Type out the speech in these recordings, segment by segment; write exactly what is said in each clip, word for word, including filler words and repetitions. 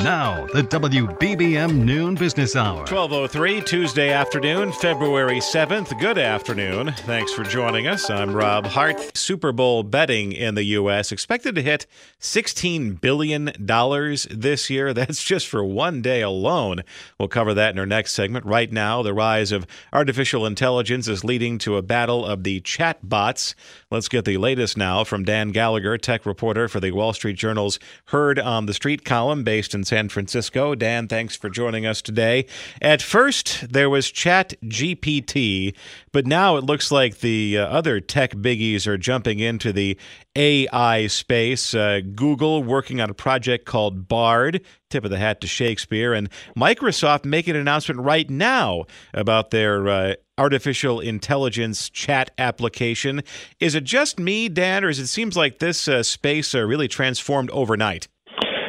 Now, the W B B M Noon Business Hour. twelve oh three, Tuesday afternoon, February seventh. Good afternoon. Thanks for joining us. I'm Rob Hart. Super Bowl betting in the U S expected to hit sixteen billion dollars this year. That's just for one day alone. We'll cover that in our next segment. Right now, the rise of artificial intelligence is leading to a battle of the chatbots. Let's get the latest now from Dan Gallagher, tech reporter for the Wall Street Journal's Heard on the Street column based in San Francisco. Dan, thanks for joining us today. At first, there was ChatGPT, but now it looks like the uh, other tech biggies are jumping into the A I space. Uh, Google working on a project called Bard, tip of the hat to Shakespeare, and Microsoft making an announcement right now about their uh, artificial intelligence chat application. Is it just me, Dan, or is it seems like this uh, space uh, really transformed overnight?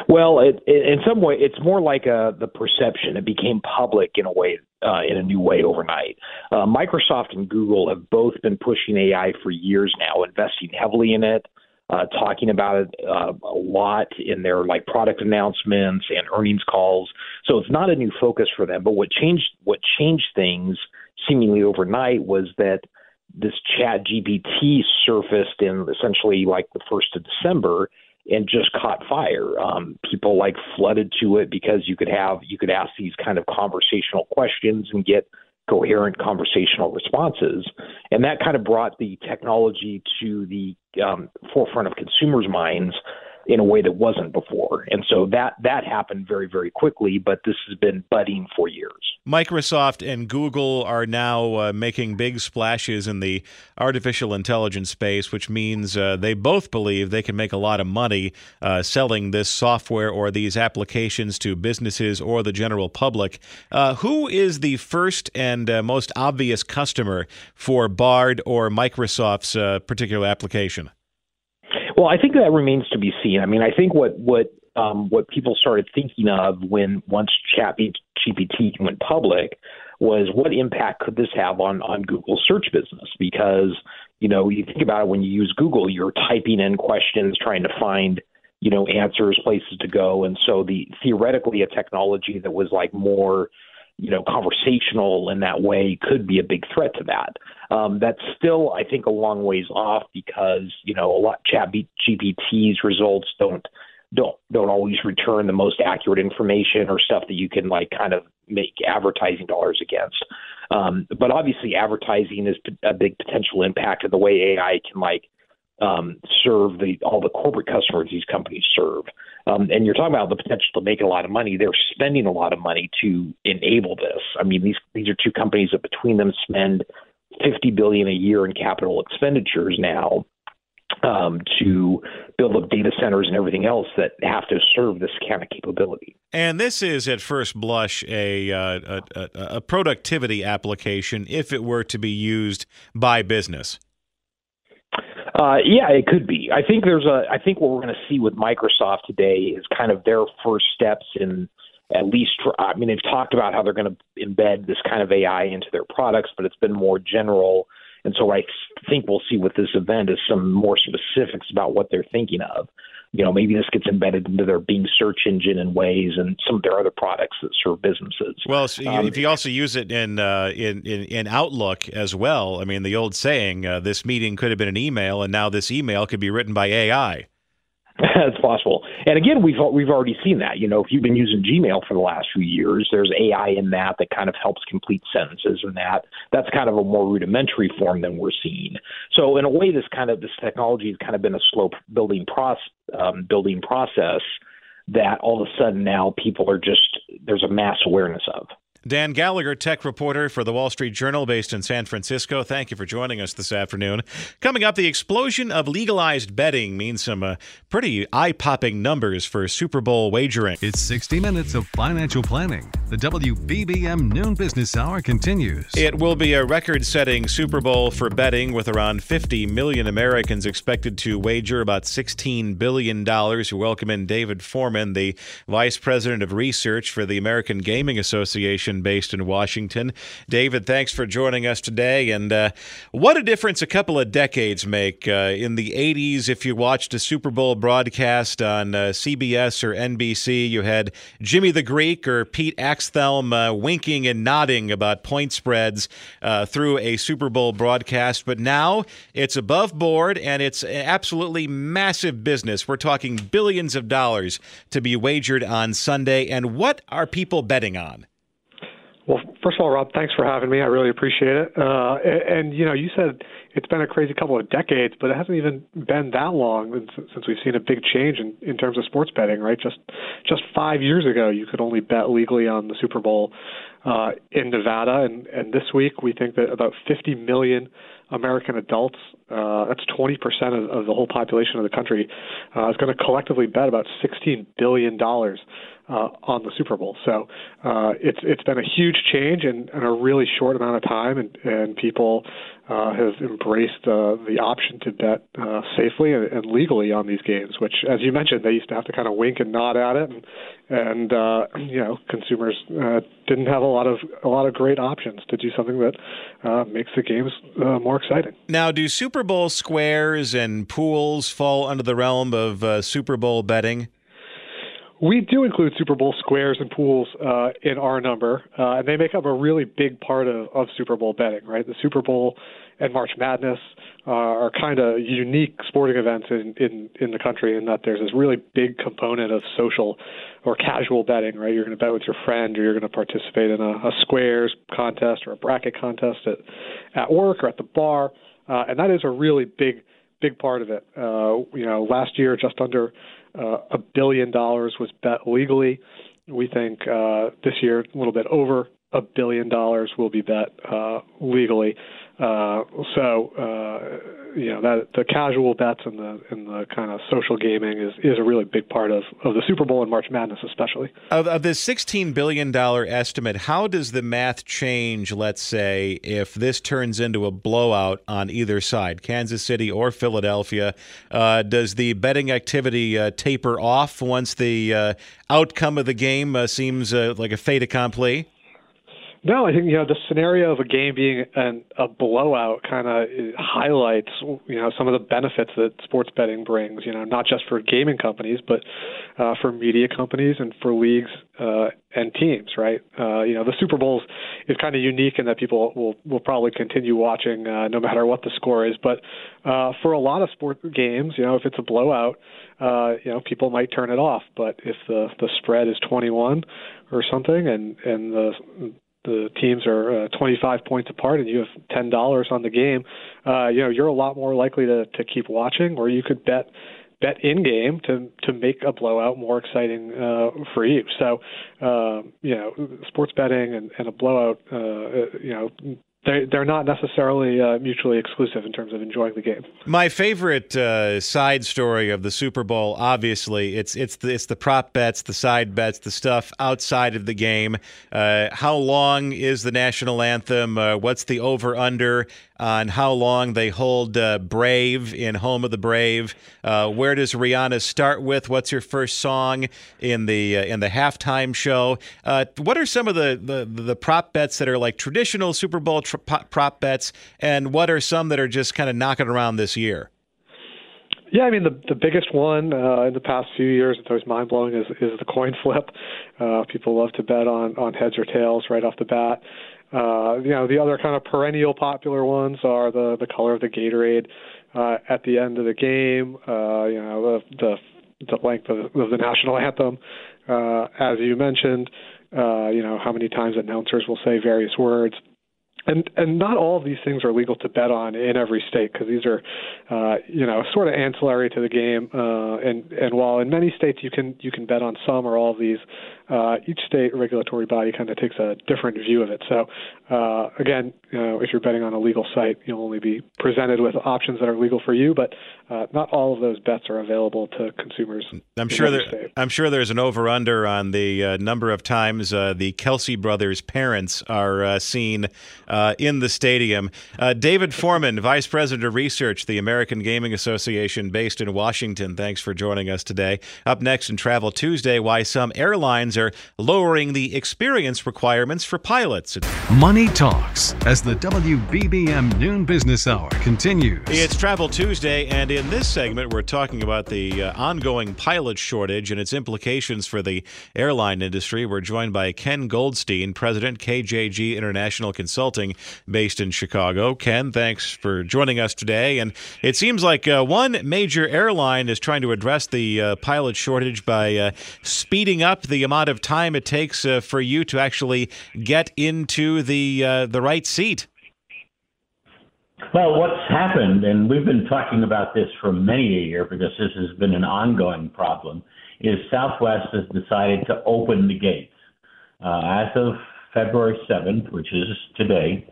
Well, it, it, in some way, it's more like a, the perception. It became public in a way, uh, in a new way overnight. Uh, Microsoft and Google have both been pushing A I for years now, investing heavily in it, uh, talking about it uh, a lot in their like product announcements and earnings calls. So it's not a new focus for them. But what changed what changed things seemingly overnight was that this ChatGPT surfaced in essentially like the first of December. And just caught fire. Um, people like flooded to it because you could have you could ask these kind of conversational questions and get coherent conversational responses, and that kind of brought the technology to the um, forefront of consumers' minds in a way that wasn't before. And so that that happened very, very quickly, but this has been budding for years. Microsoft and Google are now uh, making big splashes in the artificial intelligence space, which means uh, they both believe they can make a lot of money uh, selling this software or these applications to businesses or the general public. Uh, who is the first and uh, most obvious customer for Bard or Microsoft's uh, particular application? Well, I think that remains to be seen. I mean, I think what what um, what people started thinking of when once ChatGPT went public was what impact could this have on on Google's search business? Because, you know, you think about it, when you use Google, you're typing in questions, trying to find, you know, answers, places to go. And so the theoretically a technology that was like more, you know, conversational in that way could be a big threat to that. Um, that's still, I think, a long ways off because, you know, a lot ChatGPT's results don't don't don't always return the most accurate information or stuff that you can like kind of make advertising dollars against. Um, but obviously, advertising is a big potential impact of the way A I can like um, serve the all the corporate customers these companies serve. Um, and you're talking about the potential to make a lot of money. They're spending a lot of money to enable this. I mean, these these are two companies that between them spend fifty billion dollars a year in capital expenditures now um, to build up data centers and everything else that have to serve this kind of capability. And this is, at first blush, a, uh, a, a productivity application if it were to be used by business. Uh, yeah, it could be. I think there's a. I think what we're going to see with Microsoft today is kind of their first steps in at least. I mean, they've talked about how they're going to embed this kind of A I into their products, but it's been more general. And so I think we'll see with this event is some more specifics about what they're thinking of. You know, maybe this gets embedded into their Bing search engine in ways, and some of their other products that serve businesses. Well, so you, um, if you also use it in, uh, in in in Outlook as well, I mean, the old saying, uh, "This meeting could have been an email, and now this email could be written by A I." That's possible. And again, we've we've already seen that. You know, if you've been using Gmail for the last few years, there's A I in that that kind of helps complete sentences, and that that's kind of a more rudimentary form than we're seeing. So in a way, this kind of this technology has kind of been a slow building process. Um, building process that all of a sudden now people are just, there's a mass awareness of. Dan Gallagher, tech reporter for The Wall Street Journal based in San Francisco. Thank you for joining us this afternoon. Coming up, the explosion of legalized betting means some uh, pretty eye-popping numbers for Super Bowl wagering. It's sixty minutes of financial planning. The W B B M Noon Business Hour continues. It will be a record-setting Super Bowl for betting, with around fifty million Americans expected to wager about sixteen billion dollars. We welcome in David Foreman, the Vice President of Research for the American Gaming Association, based in Washington. David, thanks for joining us today. And uh, what a difference a couple of decades make. Uh, in the eighties, if you watched a Super Bowl broadcast on uh, C B S or N B C, you had Jimmy the Greek or Pete Axthelm uh, winking and nodding about point spreads uh, through a Super Bowl broadcast. But now it's above board, and it's absolutely massive business. We're talking billions of dollars to be wagered on Sunday. And what are people betting on? Well, first of all, Rob, thanks for having me. I really appreciate it. Uh, and, and, you know, you said it's been a crazy couple of decades, but it hasn't even been that long since, since we've seen a big change in, in terms of sports betting, right? Just just five years ago, you could only bet legally on the Super Bowl uh, in Nevada. And, and this week, we think that about fifty million American adults, uh, that's twenty percent of, of the whole population of the country, uh, is going to collectively bet about sixteen billion dollars. Uh, on the Super Bowl. So uh, it's it's been a huge change in, in a really short amount of time, and, and people uh, have embraced uh, the option to bet uh, safely and, and legally on these games, which, as you mentioned, they used to have to kind of wink and nod at it, and, and uh, you know, consumers uh, didn't have a lot of a lot of great options to do something that uh, makes the games uh, more exciting. Now, do Super Bowl squares and pools fall under the realm of uh, Super Bowl betting? We do include Super Bowl squares and pools uh, in our number, uh, and they make up a really big part of, of Super Bowl betting, right? The Super Bowl and March Madness uh, are kind of unique sporting events in, in, in the country, in that there's this really big component of social or casual betting, right? You're going to bet with your friend, or you're going to participate in a, a squares contest or a bracket contest at, at work or at the bar, uh, and that is a really big, big part of it. Uh, you know, last year, just under Uh, a billion dollars was bet legally. We think uh, this year a little bit over a billion dollars will be bet uh, legally. Uh, so uh, you know that the casual bets and the and the kind of social gaming is, is a really big part of, of the Super Bowl and March Madness, especially. Of, of this sixteen billion dollars estimate, how does the math change? Let's say if this turns into a blowout on either side, Kansas City or Philadelphia, uh, does the betting activity uh, taper off once the uh, outcome of the game uh, seems uh, like a fait accompli? No, I think, you know, the scenario of a game being an, a blowout kind of highlights, you know, some of the benefits that sports betting brings, you know, not just for gaming companies, but uh, for media companies and for leagues uh, and teams, right? Uh, you know, the Super Bowl is kind of unique in that people will, will probably continue watching uh, no matter what the score is. But uh, for a lot of sport games, you know, if it's a blowout, uh, you know, people might turn it off. But if the, the spread is twenty-one or something, and, and the the teams are uh, twenty-five points apart and you have ten dollars on the game, uh, you know, you're a lot more likely to, to keep watching, or you could bet bet in-game to to make a blowout more exciting uh, for you. So, uh, you know, sports betting and, and a blowout, uh, you know, they're not necessarily uh, mutually exclusive in terms of enjoying the game. My favorite uh, side story of the Super Bowl, obviously, it's it's the, it's the prop bets, the side bets, the stuff outside of the game. Uh, how long is the national anthem? Uh, what's the over-under on how long they hold uh, Brave in Home of the Brave? Uh, where does Rihanna start with? What's your first song in the uh, in the halftime show? Uh, what are some of the, the, the prop bets that are like traditional Super Bowl tra- prop bets, and what are some that are just kind of knocking around this year? Yeah, I mean, the the biggest one uh, in the past few years, it's always mind-blowing, is, is the coin flip. Uh, people love to bet on, on heads or tails right off the bat. Uh, you know, the other kind of perennial popular ones are the, the color of the Gatorade uh, at the end of the game, uh, you know, the, the, the length of, of the national anthem, uh, as you mentioned, uh, you know, how many times announcers will say various words. And and not all of these things are legal to bet on in every state, because these are, uh, you know, sort of ancillary to the game. Uh, and and while in many states you can you can bet on some or all of these, uh, each state regulatory body kind of takes a different view of it. So uh, again, you know, if you're betting on a legal site, you'll only be presented with options that are legal for you. But uh, not all of those bets are available to consumers. I'm sure there, I'm sure there's an over under on the uh, number of times uh, the Kelsey brothers' parents are uh, seen uh, in the stadium. Uh, David Foreman, Vice President of Research, the American Gaming Association, based in Washington. Thanks for joining us today. Up next in Travel Tuesday, why some airlines are lowering the experience requirements for pilots. Money Talks as the W B B M Noon Business Hour continues. It's Travel Tuesday, and in this segment, we're talking about the uh, ongoing pilot shortage and its implications for the airline industry. We're joined by Ken Goldstein, President, K J G International Consulting, based in Chicago. Ken, thanks for joining us today. And it seems like uh, one major airline is trying to address the uh, pilot shortage by uh, speeding up the amount of time it takes uh, for you to actually get into the uh, the right seat. Well, what's happened, and we've been talking about this for many a year because this has been an ongoing problem, is Southwest has decided to open the gates. Uh, as of February seventh, which is today,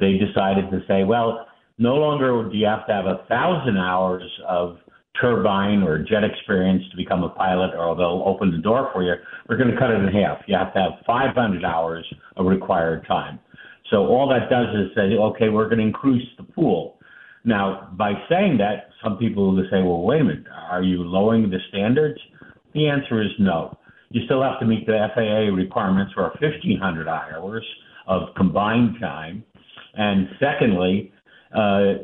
they decided to say, well, no longer do you have to have a thousand hours of turbine or jet experience to become a pilot, or they'll open the door for you. We're going to cut it in half. You have to have five hundred hours of required time. So all that does is say, okay, we're going to increase the pool. Now, by saying that, some people will say, well, wait a minute, are you lowering the standards? The answer is no. You still have to meet the F A A requirements for fifteen hundred hours of combined time. And secondly, uh,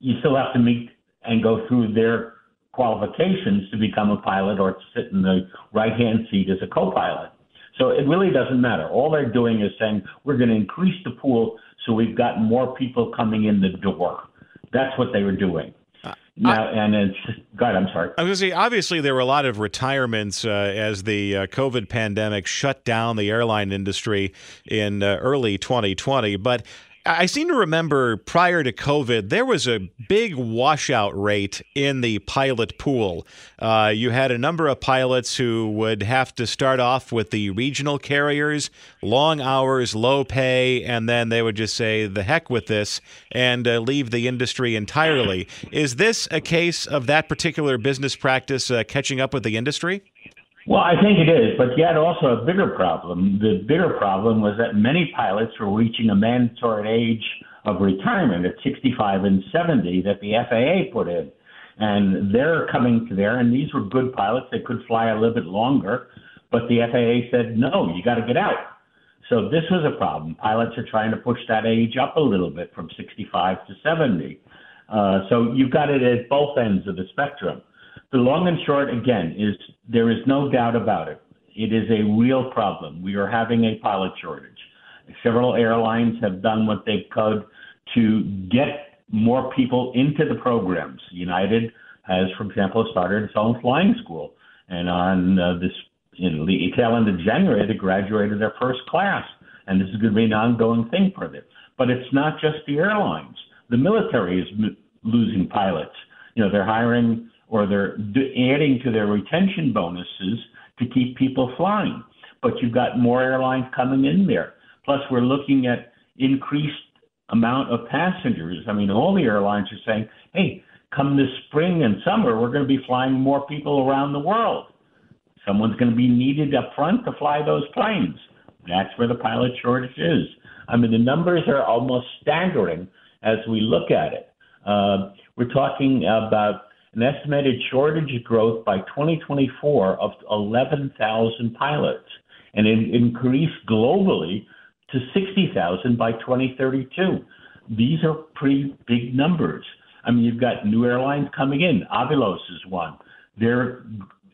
you still have to meet and go through their qualifications to become a pilot or to sit in the right-hand seat as a co-pilot. So it really doesn't matter. All they're doing is saying, we're going to increase the pool so we've got more people coming in the door. That's what they were doing. Uh, now, I, and it's, God, I'm sorry. I was going to say, obviously, there were a lot of retirements uh, as the uh, COVID pandemic shut down the airline industry in uh, early twenty twenty. But I seem to remember prior to COVID, there was a big washout rate in the pilot pool. Uh, you had a number of pilots who would have to start off with the regional carriers, long hours, low pay, and then they would just say, the heck with this, and uh, leave the industry entirely. Is this a case of that particular business practice uh, catching up with the industry? Well, I think it is, but you had also a bigger problem. The bigger problem was that many pilots were reaching a mandatory age of retirement at sixty-five and seventy that the F A A put in. And they're coming to there, and these were good pilots. They could fly a little bit longer, but the F A A said, no, you got to get out. So this was a problem. Pilots are trying to push that age up a little bit from sixty-five to seventy. Uh, so you've got it at both ends of the spectrum. The long and short, again, is there is no doubt about it. It is a real problem. We are having a pilot shortage. Several airlines have done what they could to get more people into the programs. United has, for example, started its own flying school. And on uh, this, in the tail end of January, they graduated their first class. And this is going to be an ongoing thing for them. But it's not just the airlines. The military is m- losing pilots. You know, they're hiring, or they're adding to their retention bonuses to keep people flying. But you've got more airlines coming in there. Plus, we're looking at increased amount of passengers. I mean, all the airlines are saying, hey, come this spring and summer, we're going to be flying more people around the world. Someone's going to be needed up front to fly those planes. That's where the pilot shortage is. I mean, the numbers are almost staggering as we look at it. Uh, we're talking about an estimated shortage growth by twenty twenty-four of eleven thousand pilots, and an increase globally to sixty thousand by twenty thirty-two. These are pretty big numbers. I mean, you've got new airlines coming in. Avilos is one. They're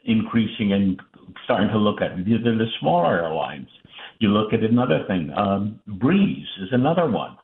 increasing and starting to look at it. These are the smaller airlines. You look at another thing. Um, Breeze is another one.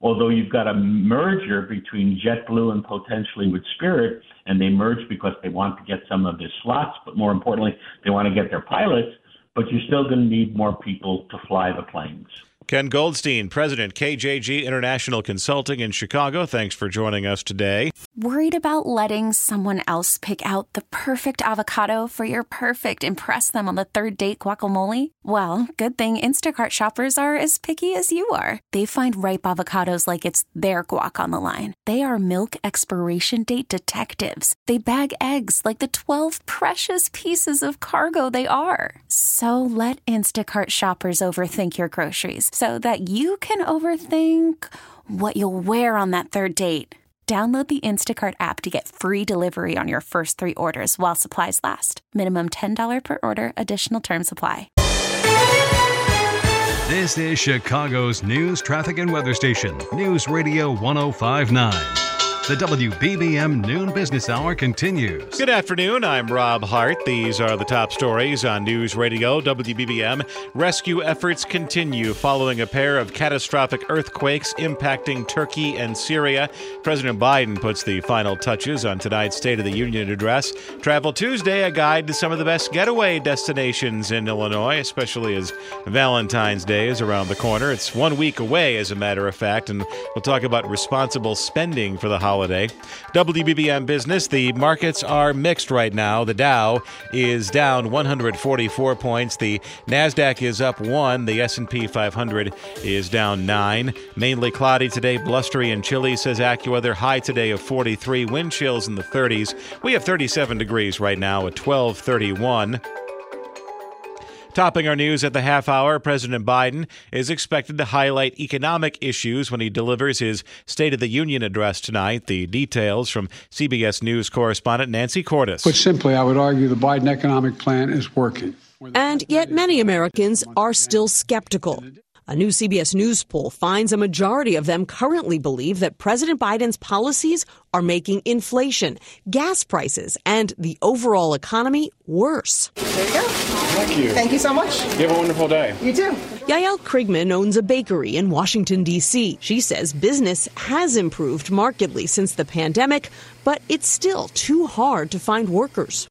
Although you've got a merger between JetBlue and potentially with Spirit, and they merge because they want to get some of their slots, but more importantly, they want to get their pilots, but you're still going to need more people to fly the planes. Ken Goldstein, president, K J G International Consulting in Chicago. Thanks for joining us today. Worried about letting someone else pick out the perfect avocado for your perfect impress them on the third date guacamole? Well, good thing Instacart shoppers are as picky as you are. They find ripe avocados like it's their guac on the line. They are milk expiration date detectives. They bag eggs like the twelve precious pieces of cargo they are. So let Instacart shoppers overthink your groceries, so that you can overthink what you'll wear on that third date. Download the Instacart app to get free delivery on your first three orders while supplies last. Minimum ten dollars per order. Additional terms apply. This is Chicago's news, traffic, and weather station, News Radio one oh five point nine. The W B B M Noon Business Hour continues. Good afternoon. I'm Rob Hart. These are the top stories on News Radio W B B M. Rescue efforts continue following a pair of catastrophic earthquakes impacting Turkey and Syria. President Biden puts the final touches on tonight's State of the Union address. Travel Tuesday, a guide to some of the best getaway destinations in Illinois, especially as Valentine's Day is around the corner. It's one week away, as a matter of fact, and we'll talk about responsible spending for the holiday. Holiday. W B B M business, the markets are mixed right now. The Dow is down one hundred forty-four points. The NASDAQ is up one. The S and P five hundred is down nine. Mainly cloudy today, blustery and chilly, says AccuWeather. High today of forty-three. Wind chills in the thirties. We have thirty-seven degrees right now at twelve thirty-one. Topping our news at the half hour, President Biden is expected to highlight economic issues when he delivers his State of the Union address tonight. The details from C B S News correspondent Nancy Cordes. Put simply, I would argue the Biden economic plan is working. And yet many Americans are still skeptical. A new C B S News poll finds a majority of them currently believe that President Biden's policies are making inflation, gas prices, and the overall economy worse. There you go. Thank you. Thank you so much. You have a wonderful day. You too. Yael Krigman owns a bakery in Washington, D C. She says business has improved markedly since the pandemic, but it's still too hard to find workers.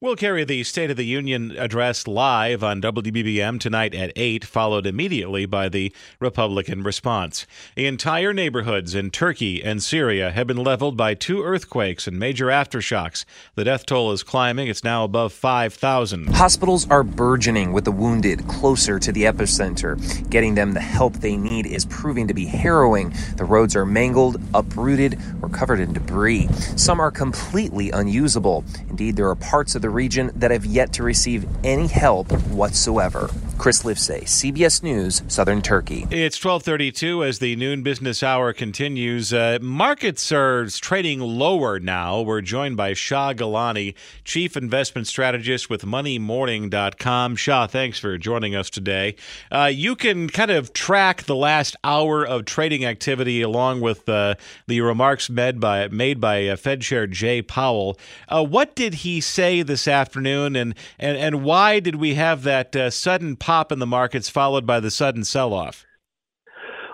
We'll carry the State of the Union address live on W B B M tonight at eight, followed immediately by the Republican response. Entire neighborhoods in Turkey and Syria have been leveled by two earthquakes and major aftershocks. The death toll is climbing. It's now above five thousand. Hospitals are burgeoning with the wounded closer to the epicenter. Getting them the help they need is proving to be harrowing. The roads are mangled, uprooted, or covered in debris. Some are completely unusable. Indeed, there are parts of the region that have yet to receive any help whatsoever. Chris Livesay, C B S News, Southern Turkey. It's twelve thirty-two as the noon business hour continues. Uh, markets are trading lower now. We're joined by Shah Galani, Chief Investment Strategist with Money Morning dot com. Shah, thanks for joining us today. Uh, you can kind of track the last hour of trading activity along with uh, the remarks made by, made by uh, Fed Chair Jay Powell. Uh, what did he say this afternoon, and, and, and why did we have that uh, sudden pop in the markets followed by the sudden sell-off?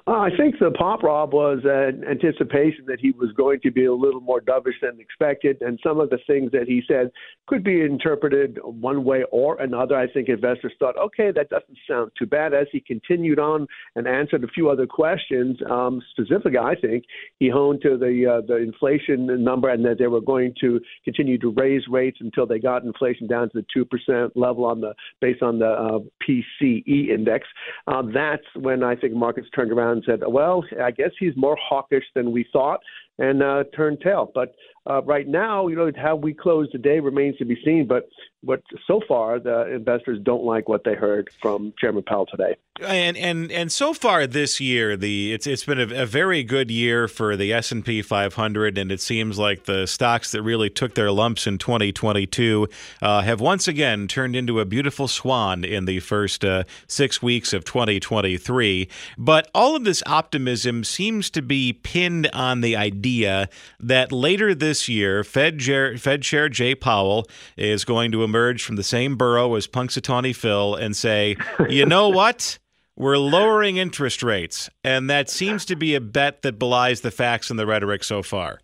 Uh, I think the pop, Rob, was an anticipation that he was going to be a little more dovish than expected, and some of the things that he said could be interpreted one way or another. I think investors thought, okay, that doesn't sound too bad. As he continued on and answered a few other questions, um, specifically, I think, he honed to the uh, the inflation number and that they were going to continue to raise rates until they got inflation down to the two percent level on the based on the uh, P C E index. Uh, that's when I think markets turned around and said, well, I guess he's more hawkish than we thought, and uh, turned tail. But uh, right now, you know, how we close the day remains to be seen. But what so far, the investors don't like what they heard from Chairman Powell today. And and and so far this year, the it's it's been a, a very good year for the S and P five hundred, and it seems like the stocks that really took their lumps in twenty twenty-two uh, have once again turned into a beautiful swan in the first uh, six weeks of twenty twenty-three. But all of this optimism seems to be pinned on the idea that later this year, Fed Chair, Fed Chair Jay Powell is going to emerge from the same burrow as Punxsutawney Phil and say, you know what? We're lowering interest rates, and that seems to be a bet that belies the facts and the rhetoric so far.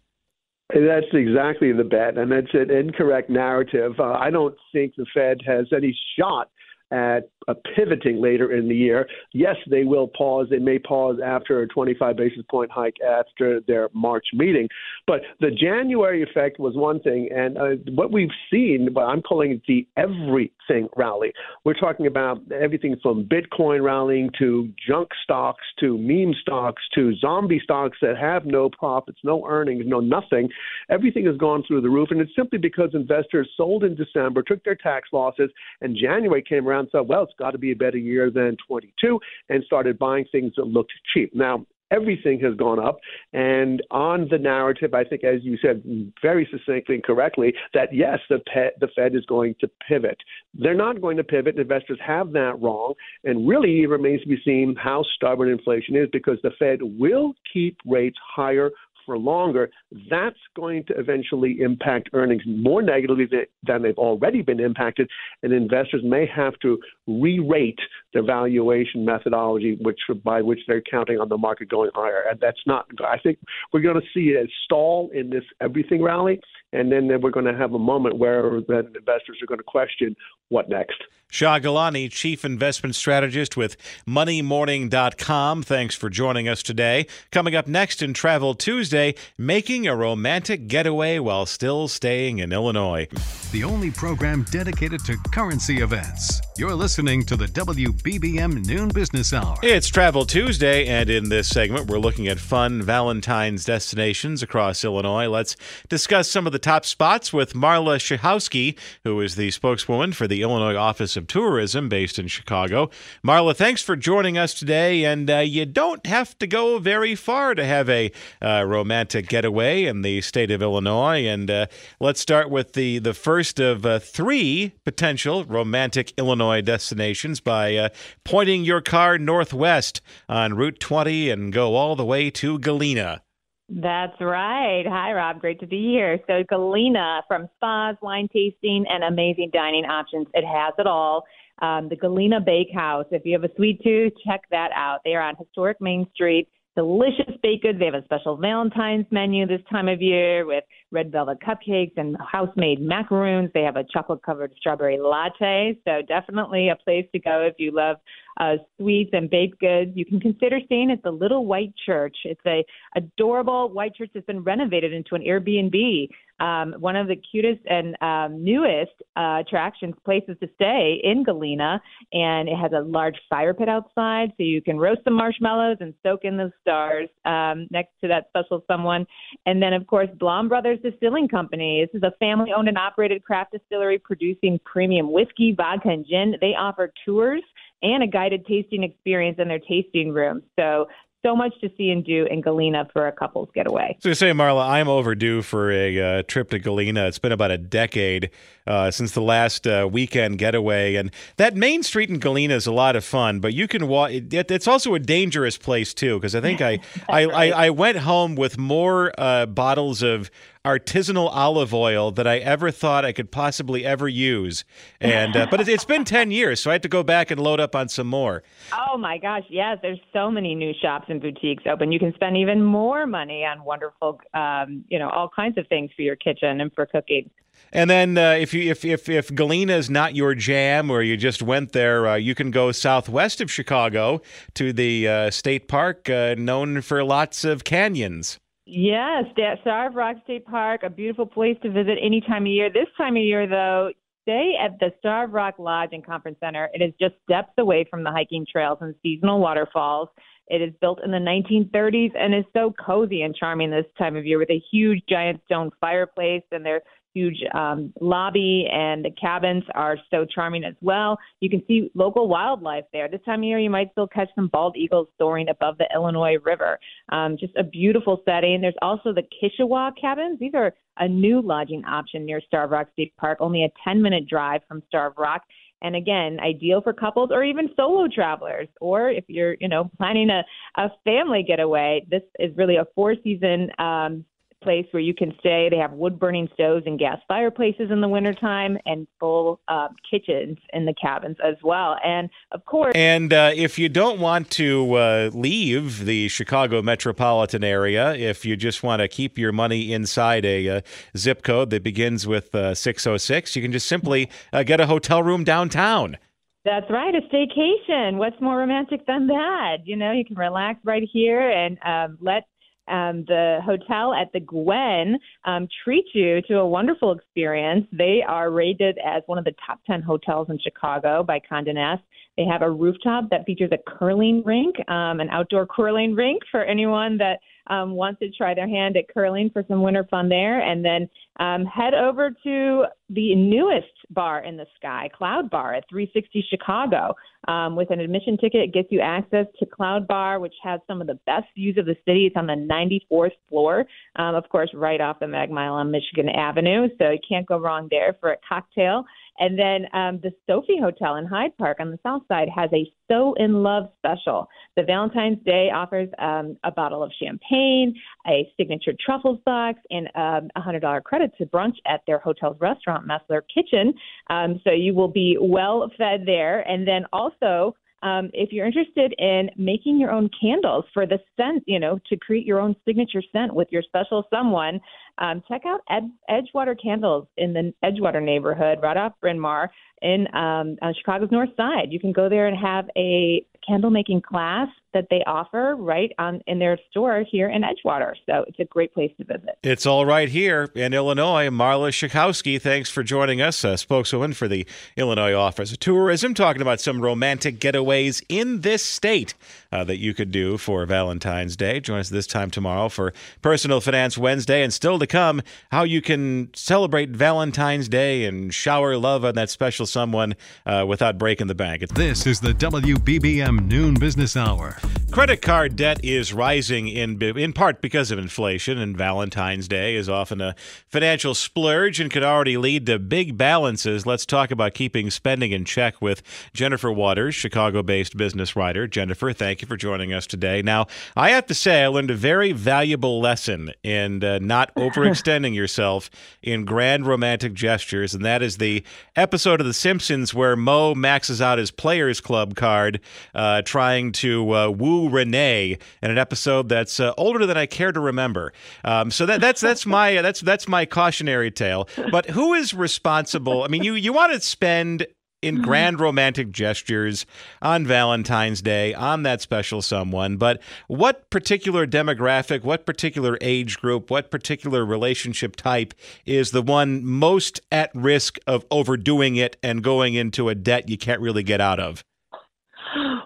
That's exactly the bet, and it's an incorrect narrative. Uh, I don't think the Fed has any shot at uh, pivoting later in the year. Yes, they will pause. They may pause after a twenty-five basis point hike after their March meeting. But the January effect was one thing. And uh, what we've seen, but I'm calling it the everything rally. We're talking about everything from Bitcoin rallying to junk stocks to meme stocks to zombie stocks that have no profits, no earnings, no nothing. Everything has gone through the roof. And it's simply because investors sold in December, took their tax losses, and January came around and said, well, it's got to be a better year than twenty-two, and started buying things that looked cheap. Now, everything has gone up. And on the narrative, I think, as you said very succinctly and correctly, that yes, the, pe- the Fed is going to pivot. They're not going to pivot. Investors have that wrong. And really, it remains to be seen how stubborn inflation is, because the Fed will keep rates higher for longer. That's going to eventually impact earnings more negatively than they've already been impacted, and investors may have to re-rate their valuation methodology, which by which they're counting on the market going higher. And that's not – I think we're going to see a stall in this everything rally, and then we're going to have a moment where the investors are going to question what next. Shah Galani, Chief Investment Strategist with Money Morning dot com. Thanks for joining us today. Coming up next in Travel Tuesday, making a romantic getaway while still staying in Illinois. The only program dedicated to currency events. You're listening to the W B B M Noon Business Hour. It's Travel Tuesday, and in this segment, we're looking at fun Valentine's destinations across Illinois. Let's discuss some of the top spots with Marla Schachowski, who is the spokeswoman for the Illinois Office of Tourism based in Chicago. Marla, thanks for joining us today. And uh, you don't have to go very far to have a uh, romantic getaway in the state of Illinois. And uh, let's start with the, the first of uh, three potential romantic Illinois destinations by uh, pointing your car northwest on Route twenty and go all the way to Galena. That's right. Hi, Rob. Great to be here. So Galena, from spas, wine tasting, and amazing dining options, it has it all. Um, the Galena Bakehouse, if you have a sweet tooth, check that out. They are on historic Main Street. Delicious baked goods. They have a special Valentine's menu this time of year with red velvet cupcakes and house-made macaroons. They have a chocolate-covered strawberry latte. So definitely a place to go if you love uh, sweets and baked goods. You can consider staying at the Little White Church. It's a adorable white church that's been renovated into an Airbnb. Um, one of the cutest and um, newest uh, attractions, places to stay in Galena, and it has a large fire pit outside, so you can roast some marshmallows and soak in the stars um, next to that special someone. And then, of course, Blom Brothers Distilling Company. This is a family-owned and operated craft distillery producing premium whiskey, vodka, and gin. They offer tours and a guided tasting experience in their tasting room. So So much to see and do in Galena for a couple's getaway. So, say, Marla, I'm overdue for a uh, trip to Galena. It's been about a decade uh, since the last uh, weekend getaway, and that Main Street in Galena is a lot of fun. But you can walk. It, it, it's also a dangerous place too, because I think I I, right. I I went home with more uh, bottles of artisanal olive oil that I ever thought I could possibly ever use. And uh, but it, it's been ten years, so I had to go back and load up on some more. Oh, my gosh, yes. There's so many new shops and boutiques open. You can spend even more money on wonderful, um, you know, all kinds of things for your kitchen and for cooking. And then uh, if you if, if if Galena is not your jam, or you just went there, uh, you can go southwest of Chicago to the uh, state park uh, known for lots of canyons. Yes, Starved Rock State Park, a beautiful place to visit any time of year. This time of year, though, stay at the Starved Rock Lodge and Conference Center. It is just steps away from the hiking trails and seasonal waterfalls. It is built in the nineteen thirties and is so cozy and charming this time of year, with a huge giant stone fireplace and their huge um, lobby, and the cabins are so charming as well. You can see local wildlife there. This time of year, you might still catch some bald eagles soaring above the Illinois River. Um, just a beautiful setting. There's also the Kishawa Cabins. These are a new lodging option near Starved Rock State Park, only a ten-minute drive from Starved Rock. And again, ideal for couples or even solo travelers, or if you're, you know, planning a, a family getaway. This is really a four-season um, place where you can stay. They have wood-burning stoves and gas fireplaces in the wintertime, and full uh, kitchens in the cabins as well. And of course, and uh, if you don't want to uh, leave the Chicago metropolitan area, if you just want to keep your money inside a uh, zip code that begins with uh, six oh six, you can just simply uh, get a hotel room downtown. That's right, a staycation. What's more romantic than that? You know, you can relax right here and um, let um, the hotel at the Gwen um, treat you to a wonderful experience. They are rated as one of the top ten hotels in Chicago by Condé Nast. They have a rooftop that features a curling rink, um, an outdoor curling rink for anyone that um, wants to try their hand at curling for some winter fun there. And then um, head over to the newest bar in the sky, Cloud Bar at three sixty Chicago. Um, with an admission ticket, it gets you access to Cloud Bar, which has some of the best views of the city. It's on the ninety-fourth floor, um, of course, right off the Mag Mile on Michigan Avenue. So you can't go wrong there for a cocktail. And then um, the Sophie Hotel in Hyde Park on the south side has a So in Love special. The Valentine's Day offers um, a bottle of champagne, a signature truffles box, and um, a one hundred dollars credit to brunch at their hotel's restaurant, Messler Kitchen. Um, so you will be well fed there. And then also, um, if you're interested in making your own candles for the scent, you know, to create your own signature scent with your special someone, Um, check out Ed- Edgewater Candles in the Edgewater neighborhood, right off Bryn Mawr in um, on Chicago's north side. You can go there and have a candle making class that they offer right on in their store here in Edgewater. So it's a great place to visit. It's all right here in Illinois. Marla Schachowski, thanks for joining us, a spokeswoman for the Illinois Office of Tourism, talking about some romantic getaways in this state uh, that you could do for Valentine's Day. Join us this time tomorrow for Personal Finance Wednesday, and still to come, how you can celebrate Valentine's Day and shower love on that special someone uh, without breaking the bank. This is the W B B M Noon Business Hour. Credit card debt is rising in in part because of inflation, and Valentine's Day is often a financial splurge and could already lead to big balances. Let's talk about keeping spending in check with Jennifer Waters, Chicago-based business writer. Jennifer, thank you for joining us today. Now, I have to say I learned a very valuable lesson in uh, not overextending yourself in grand romantic gestures, and that is the episode of The Simpsons where Mo maxes out his Players Club card uh, trying to uh, woo Renee in an episode that's uh, older than I care to remember. Um, so that, that's that's my that's that's my cautionary tale. But who is responsible? I mean, you you want to spend in grand romantic gestures on Valentine's Day, on that special someone. But what particular demographic, what particular age group, what particular relationship type is the one most at risk of overdoing it and going into a debt you can't really get out of?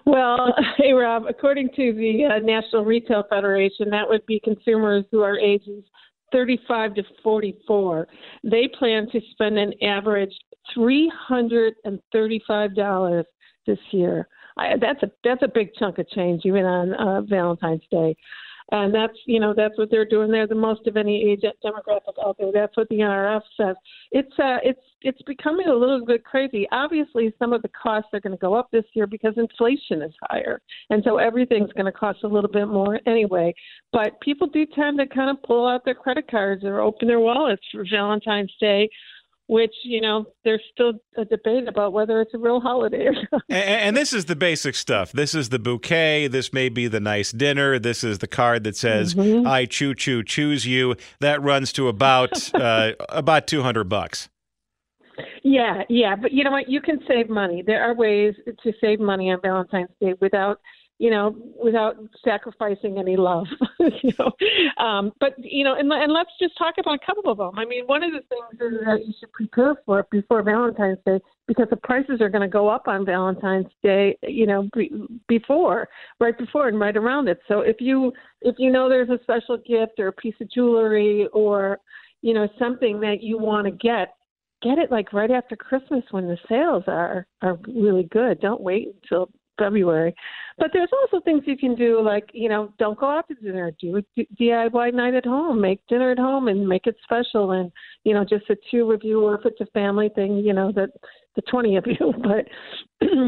Well, hey, Rob, according to the uh, National Retail Federation, that would be consumers who are ages thirty-five to forty-four. They plan to spend an average three hundred thirty-five dollars this year. I, that's a that's a big chunk of change, even on uh, Valentine's Day. And that's, you know, that's what they're doing. They're the most of any age demographic out there. That's what the N R F says. It's uh, it's it's becoming a little bit crazy. Obviously, some of the costs are going to go up this year because inflation is higher. And so everything's going to cost a little bit more anyway. But people do tend to kind of pull out their credit cards or open their wallets for Valentine's Day, which, you know, there's still a debate about whether it's a real holiday or not. And, and this is the basic stuff. This is the bouquet. This may be the nice dinner. This is the card that says, mm-hmm. I choo choo choose you. That runs to about uh, about two hundred bucks. Yeah, yeah. But you know what? You can save money. There are ways to save money on Valentine's Day without you know, without sacrificing any love, you know. Um, but, you know, and, and let's just talk about a couple of them. I mean, one of the things is that you should prepare for it before Valentine's Day, because the prices are going to go up on Valentine's Day, you know, before, right before and right around it. So if you if you know there's a special gift or a piece of jewelry or, you know, something that you want to get, get it like right after Christmas when the sales are, are really good. Don't wait until February. But there's also things you can do, like, you know, don't go out to dinner, do a d- DIY night at home, make dinner at home and make it special. And, you know, just the two of you, or if it's a family thing, you know, that the twenty of you, but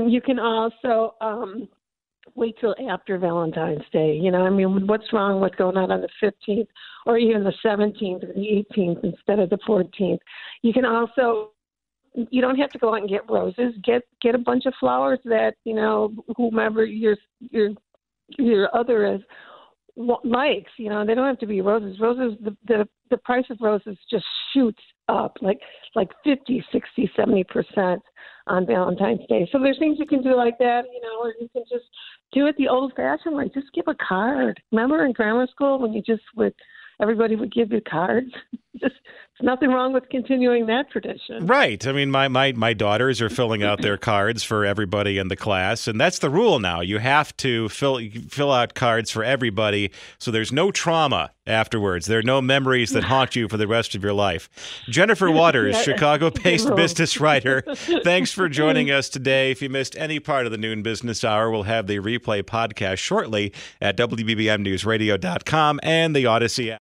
you can also um, wait till after Valentine's Day. You know, I mean, what's wrong with going out on the fifteenth or even the seventeenth or the eighteenth instead of the fourteenth? You can also, you don't have to go out and get roses. Get get a bunch of flowers that, you know, whomever your your your other is likes, you know, they don't have to be roses. Roses, the, the, the price of roses just shoots up like like fifty, sixty, seventy percent on Valentine's Day. So there's things you can do like that, you know, or you can just do it the old-fashioned way. Just give a card. Remember in grammar school when you just would – everybody would give you cards. Just, there's nothing wrong with continuing that tradition. Right. I mean, my, my, my daughters are filling out their cards for everybody in the class, and that's the rule now. You have to fill fill out cards for everybody, so there's no trauma afterwards. There are no memories that haunt you for the rest of your life. Jennifer Waters, yeah, Chicago-based business writer, thanks for joining us today. If you missed any part of the Noon Business Hour, we'll have the replay podcast shortly at W B B M news radio dot com and the Odyssey app.